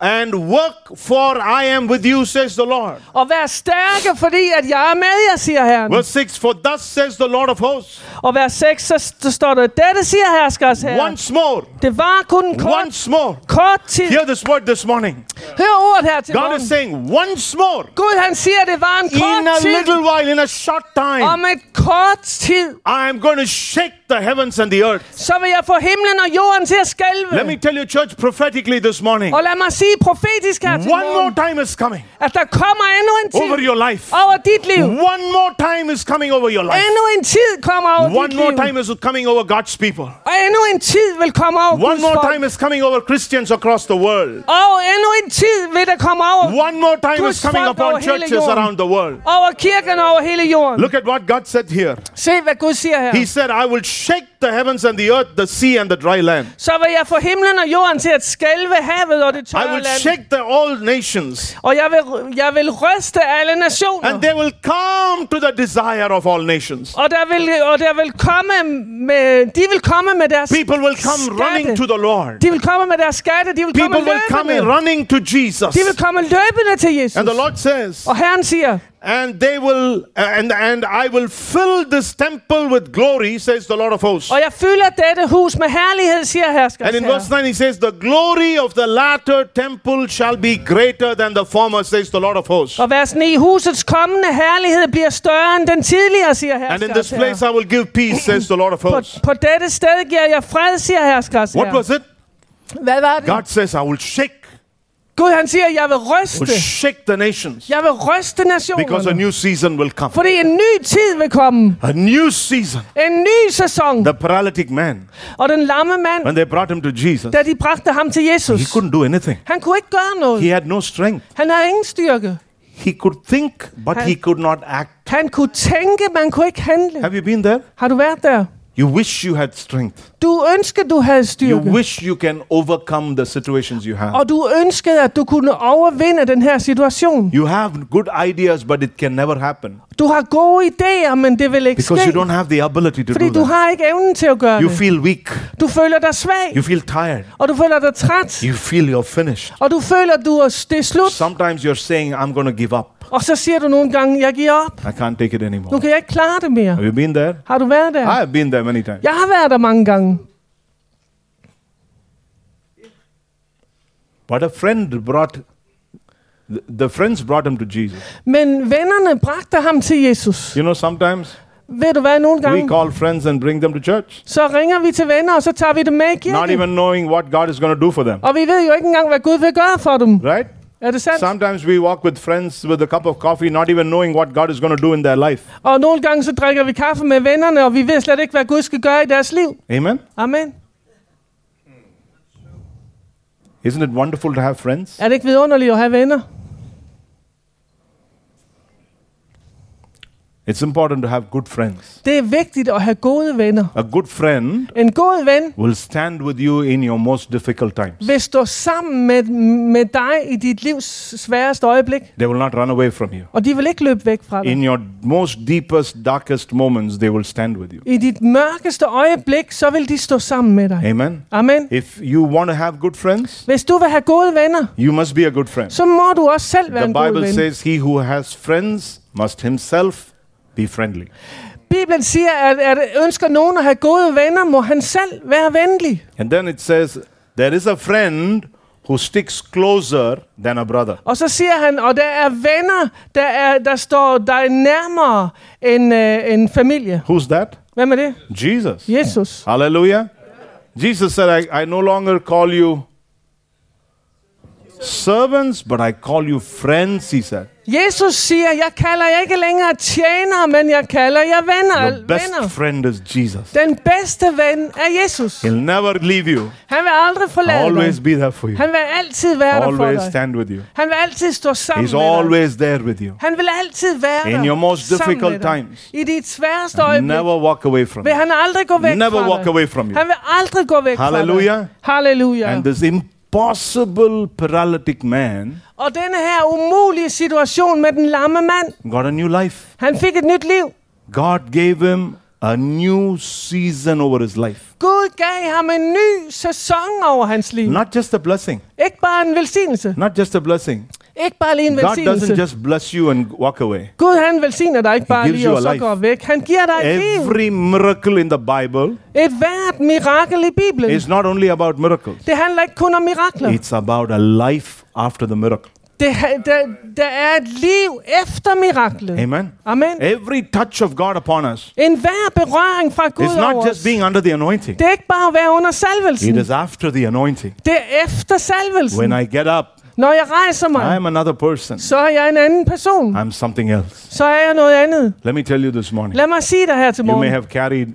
And work for I am with you, says the Lord. Og vær stærke, fordi at jeg er med jer, siger Herren. Verse six, for thus says the Lord of hosts. Og vers seks, så står der, dette siger Herskers Herre. Once more. Det var kun kort. Once more. Kort tid. Hear this word this morning. Hør ordet her til morgen. God is saying once more. Gud han siger, det var en kort in a tid. Little while, in a short time. Om et kort tid. I am going to shake the heavens and the earth. Så vil jeg få himlen og jorden til at skælve. Let me tell you church prophetically this morning. Og lad mig sige profetisk her til morgen. One more time is coming. At der kommer endnu en tid. Over your life. Over dit liv. One more time is coming over your life. Endnu en tid kommer over dit liv. One more time is coming over God's people. Og endnu en tid vil komme over Guds folk. One more time is coming over Christians across the world. Og endnu en tid vil der komme over Guds folk over hele jorden. One more time is coming upon churches around the world. Over kirken over hele jorden. Look at what God said here. Se hvad Gud siger her. He said, I will shake the heavens and the earth, the sea and the dry land. Så vil jeg få himlen og jorden til at skælve havet og det tørre land. I will shake the all nations. Og jeg vil jeg vil ryste alle nationer. And they will come to the desire of all nations. Og der vil og der vil komme med de vil komme med deres people will come skatte. Running to the Lord. De vil komme med deres skatte, de vil people komme løbende. People will come running to Jesus. De vil komme løbende til Jesus. And the Lord says. Og Herren siger. And they will and and I will fill this temple with glory, says the Lord of hosts. Og jeg fylder dette hus med herlighed, siger Herskers Herre. And in verse nine he says, the glory of the latter temple shall be greater than the former, says the Lord of hosts. Og vers ni, husets kommende herlighed bliver større end den tidligere, siger Herskers Herre. And in this place I will give peace, says the Lord of hosts. På, på dette sted giver jeg fred, siger Herskers Herre. What was it? Hvad var det? God says I will shake. Gud han siger, jeg vil ryste. Will shake the nations. Jeg vil ryste nationerne. Because a new season will come. Fordi en ny tid vil komme. A new season. En ny sæson. The paralytic man. Og den lamme mand. When they brought him to Jesus. Da de bragte ham til Jesus. He couldn't do anything. Han kunne ikke gøre noget. He had no strength. Han havde ingen styrke. He could think, but han, he could not act. Han kunne tænke, man kunne ikke handle. Have you been there? Har du været der? You wish you had strength. Du ønskede du havde styrke. You wish you can overcome the situations you have. Og du ønskede at du kunne overvinde den her situation. You have good ideas but it can never happen. Du har gode ideer, men det vil ikke ske. Because you don't have the ability to do that. Fordi du har ikke evnen til at gøre det. You feel weak. Du føler dig svag. You feel tired. Og du føler dig træt. You feel you're finished. Og du føler du er det er slut. Sometimes you're saying I'm going to give up. Og så siger du nogle gange, jeg giver op. I can't take it anymore. Nu kan jeg ikke klare det mere. Have you been there? Har du været der? I have been there many times. Jeg har været der mange gange. But a friend brought the friends brought him to Jesus. Men vennerne bragte ham til Jesus. You know sometimes. Ved du hvad, nogle gange? We call friends and bring them to church. Så ringer vi til venner og så tager vi dem med i kirken. Not even knowing what God is going to do for them. Og vi ved jo ikke engang hvad Gud vil gøre for dem. Right? Sometimes we walk with friends with a cup of coffee, not even knowing what God is going to do in their life. Og nogle gange så drikker vi kaffe med vennerne, og vi ved slet ikke, hvad Gud skal gøre i deres liv. Amen. Amen. Isn't it wonderful to have friends? Er det ikke vidunderligt at have venner? It's important to have good friends. Det er vigtigt at have gode venner. A good friend. En god ven. Will stand with you in your most difficult times. Vil stå sammen med med dig i dit livs sværeste øjeblik. They will not run away from you. Og de vil ikke løbe væk fra dig. In your most deepest, darkest moments, they will stand with you. I dit mørkeste øjeblik, så vil de stå sammen med dig. Amen. Amen. If you want to have good friends. Hvis du vil have gode venner. You must be a good friend. Så må du også selv være en god ven. The Bible says, "He who has friends must himself." Be friendly. Bibelen siger, at, at ønsker nogen at have gode venner, må han selv være venlig. And then it says, there is a friend who sticks closer than a brother. Og så siger han, og der er venner, der er der står der er nærmere end uh, en familie. Who's that? Hvem er det? Jesus. Jesus. Hallelujah. Jesus said, I, I no longer call you servants, but I call you friends, he said. Jesus siger, jeg kalder jer ikke længere tjenere, men jeg kalder jer venner. Your best venner. Friend is Jesus. Den bedste ven er Jesus. He'll never leave you. Han vil aldrig forlade always dig. Always be there for you. Han vil altid være always der for dig. Always stand with you. Han vil altid stå sammen He's med dig. He's always there with you. Han vil altid være in der your most difficult times. I dit sværeste øjeblik. Never walk away from you. Han aldrig gå væk never fra walk dig. Away from you. Han vil aldrig gå væk Hallelujah. Fra dig. Hallelujah. And this impossible paralytic man. Og denne her umulige situation med den lamme mand. Got a new life. Han fik et nyt liv. God gave him a new season over his life. Gud gav ham en ny sæson over hans liv. Not just a blessing. Ikke bare en velsignelse. Not just a blessing. Ikke bare lige en velsignelse. God doesn't just bless you and walk away. Gud han velsigner dig ikke bare lige og så går væk. Han giver dig et liv. Every miracle in the Bible. Et hvert mirakel i Bibelen. It's not only about miracles. Det handler ikke kun om mirakler. It's about a life after the miracle. Det, der, der er et liv efter miraklet. Amen. Amen. Every touch of God upon us. En hver berøring fra Gud over os. It's not just being under the anointing. Det er ikke bare at være under salvelsen. It is after the anointing. Det er efter salvelsen. When I get up. Når jeg rejser mig, I am another person. Så er jeg en anden person. I'm something else. Så er jeg noget andet. Let me tell you this morning. Lad mig sige dig her til morgen. You may have carried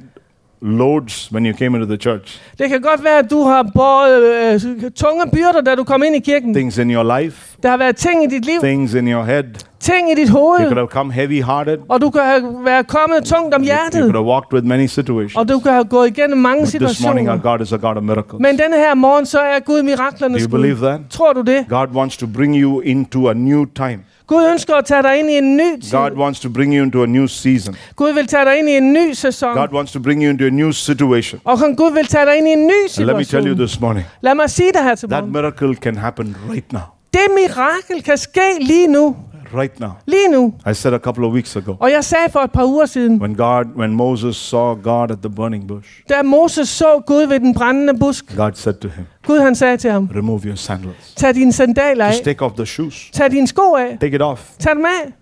loads when you came into the church. Det kan godt være, at du har båret øh, tunge byrder, da du kom ind i kirken. Things in your life. Der har været ting i dit liv. Things in your head. Ting i dit hoved. You could have come heavy-hearted. Og du kan have været kommet tungt om hjertet. You could have walked with many situations. Og du kan have gået igennem mange But situationer. This morning our God is a God of miracles. Men denne her morgen så er Gud miraklernes Gud. Do you believe that? Tror du det? God wants to bring you into a new time. Gud ønsker at tage dig ind i en ny tid. God wants to bring you into a new season. Gud vil tage dig ind i en ny sæson. God wants to bring you into a new situation. Og Gud vil tage dig ind i en ny situation. And let me tell you this morning. Lad mig sige det her til morgen. That miracle can happen right now. Det mirakel kan ske lige nu. Right now. Lige nu. I said a couple of weeks ago. Og jeg sagde for et par uger siden. When God, when Moses saw God at the burning bush. Da Moses så Gud ved den brændende busk. God said to him. Gud han sagde til ham. Remove your sandals. Tag dine sandaler af. Just take off the shoes. Tag dine sko af. Take it off. Tag dem af.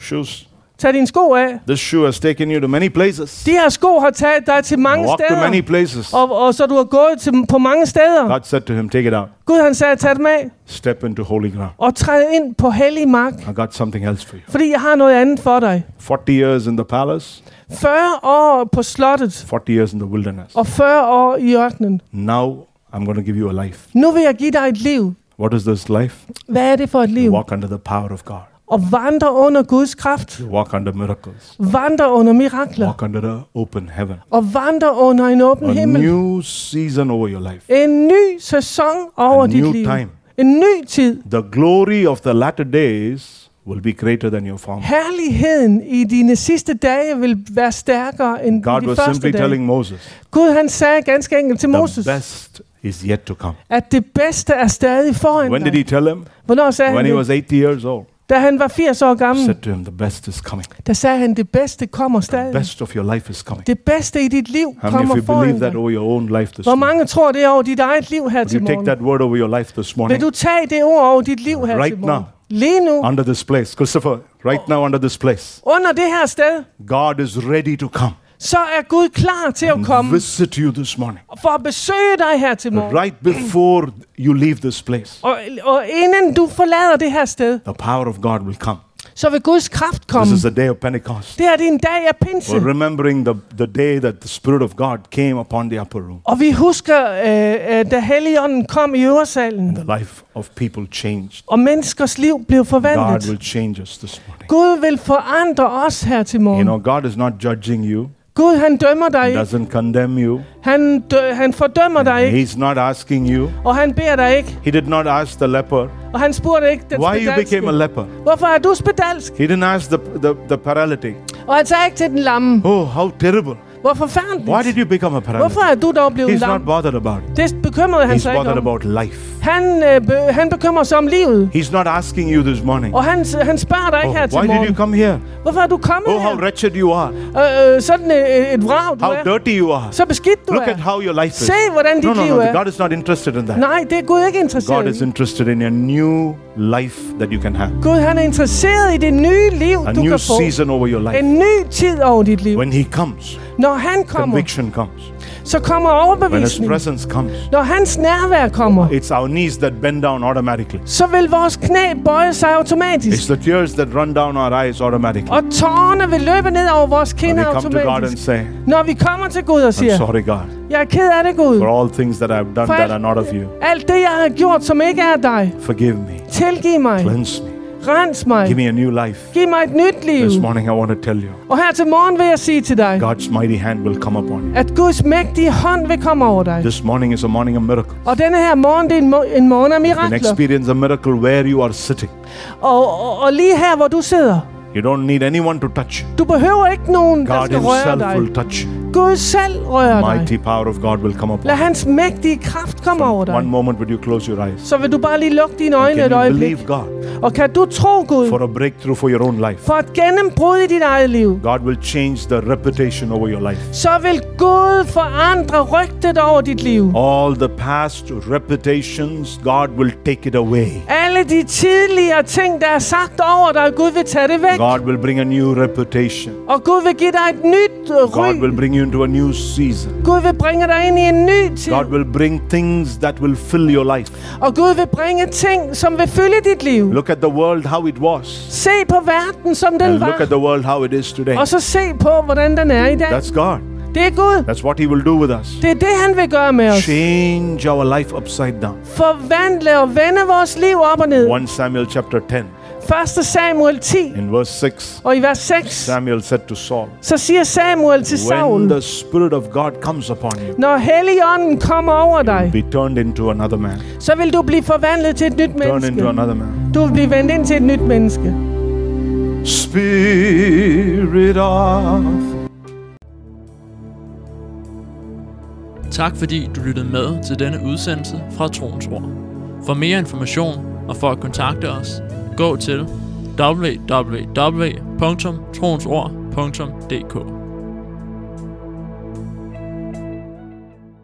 Shoes. Tag dine sko af. This shoe has taken you to many places. De her sko har taget dig til mange Walk steder. To many places. Og, og så du har gået til, på mange steder. God said to him, take it out. Gud han sagde, tag dem af. Step into holy ground. Og træd ind på hellig mark. I got something else for you. Fordi jeg har noget andet for dig. forty years in the palace. fyrre år på slottet. forty years in the wilderness. Og fyrre år i ørkenen. Now I'm going to give you a life. Nu vil jeg give dig et liv. What is this life? Hvad er det for et liv? You walk under the power of God. Og vandre under Guds kraft. Walk under miracles. Vandre under mirakler. Walk under the open heaven. Og vandre under en åben a himmel. A new season over your life. En ny sæson over a dit liv. Time. En ny tid. The glory of the latter days will be greater than your former. Herligheden i dine sidste dage vil være stærkere end God de første dage. God was simply telling Moses. Gud han sagde ganske enkelt til Moses. The best is yet to come. At det bedste er stadig foran dig. When did he tell him? Hvornår sagde When han det? When he was eighty years old. Da han var firs år gammel, der sagde han, det bedste kommer stadig. Best of your life is coming. Det bedste i dit liv kommer foran dig. Hvor mange tror det over dit eget liv her til morgen? Vil du tage det ord over dit liv her til morgen? Lige nu. Under this place, Christopher. Right now under this place. Under det her sted. God is ready to come. Så er Gud klar til at komme visit you this morning. For at besøge dig her til morgen. Right before you leave this place. Og, og inden du forlader det her sted. The power of God will come. så vil Guds kraft komme. This is the day of Pentecost. Det her det er en dag af pinsen. We're remembering the the day that the Spirit of God came upon the upper room. Og vi husker uh, da Helligånden kom i øversalen. And the life of people changed. Og menneskers liv blev forvandlet. God will change us this morning. Gud vil forandre os her til morgen. You know, God is not judging you. Gud han dømmer dig ikke. Doesn't condemn you. Han dø- han fordømmer and dig ikke. He's not asking you. Og han beder dig ikke. He did not ask the leper. Og han spurgte ikke den spedalske. Why you became a leper? Hvorfor er du spedalsk? He didn't ask the the the paralytic. Og han sagde ikke til den lamme. Oh, how terrible. Hvor forfærdeligt. Why did you become a paralytic? Hvorfor er du dog blevet lam? He's not bothered about it. Det bekymrede han sig ikke om. He's bothered about life. Han øh, be- han bekymrer sig om livet. He's not asking you this morning. Og han han spørger dig ikke her til morgen. Why did you come here? Hvorfor er du kommet her? Oh, how wretched you are. Øh, sådan et, et vrag du how er. How dirty you are. Så beskidt du Look er. Look at how your life is. Se hvordan dit no, no, liv no, er. God is not interested in that. Nej, det er Gud ikke interesseret. God is interested in a new life that you can have. Gud han er interesseret i det nye liv a du kan få. A new season over your life. En ny tid over dit liv. When he comes. Når han kommer, conviction comes. Så kommer overbevisning. When his presence comes. Når hans nærvær kommer. It's our knees that bend down automatically. Så vil vores knæ bøje sig automatisk. It's the tears that run down our eyes automatically. Og tårerne vil løbe ned over vores kinder automatisk. Say, når vi kommer til Gud og siger, I'm sorry, God. Jeg er ked af det, Gud. For all things that I've done For that are not of you. Alt det jeg har gjort som ikke er dig. Forgive me. Tilgiv mig. Cleanse me. Rens mig. Give me a new life. Giv mig et nyt liv. This morning I want to tell you. Og her til morgen vil jeg sige til dig. God's mighty hand will come upon you. At Guds mægtige hånd vil komme over dig. This morning is a morning of miracles. Og denne her morgen det er en, mo- en morgen af mirakler. You can experience a miracle where you are sitting. Og, og, og lige her hvor du sidder. You don't need anyone to touch. Du behøver ikke nogen God der skal røre dig. Will touch. Gud selv rører dig. Mighty power of God will come upon. Lad hans mægtige kraft komme over dig. One moment will you close your eyes. Så vil du bare lige lukke dine øjne et øjeblik. Og kan du tro Gud? For a breakthrough for your own life. For et gennembrud i dit eget liv. God will change the reputation over your life. Så vil Gud forandre rygtet over dit liv. All the past reputations, God will take it away. Alle de tidligere ting der er sagt over dig, Gud vil tage det væk. God will bring a new reputation. Og Gud vil give dig et nyt ry. God will bring you into a new season. Gud vil bringe dig ind i en ny tid. God will bring things that will fill your life. Og Gud vil bringe ting som vil fylde dit liv. Look at the world how it was. Se på verden som den And var. Look at the world how it is today. Og så se på hvordan den er i dag. That's God. Det er Gud. That's what he will do with us. Det er det han vil gøre med os. Change our life upside down. Forvandle og vende vores liv op og ned. First Samuel chapter ten. Første Samuel ti. In verse six. Og i vers seks. Samuel said to Saul. Så siger Samuel til Saul. When the Spirit of God comes upon you. Når Helligånden kommer over dig. Be turned into another man. Så vil du blive forvandlet til et nyt menneske. Turn into another man. Du vil blive vendt ind til et nyt menneske. Spirit of. Tak fordi du lyttede med til denne udsendelse fra Troens Ord. For mere information og for at kontakte os, gå til w w w punktum troens ord punktum d k.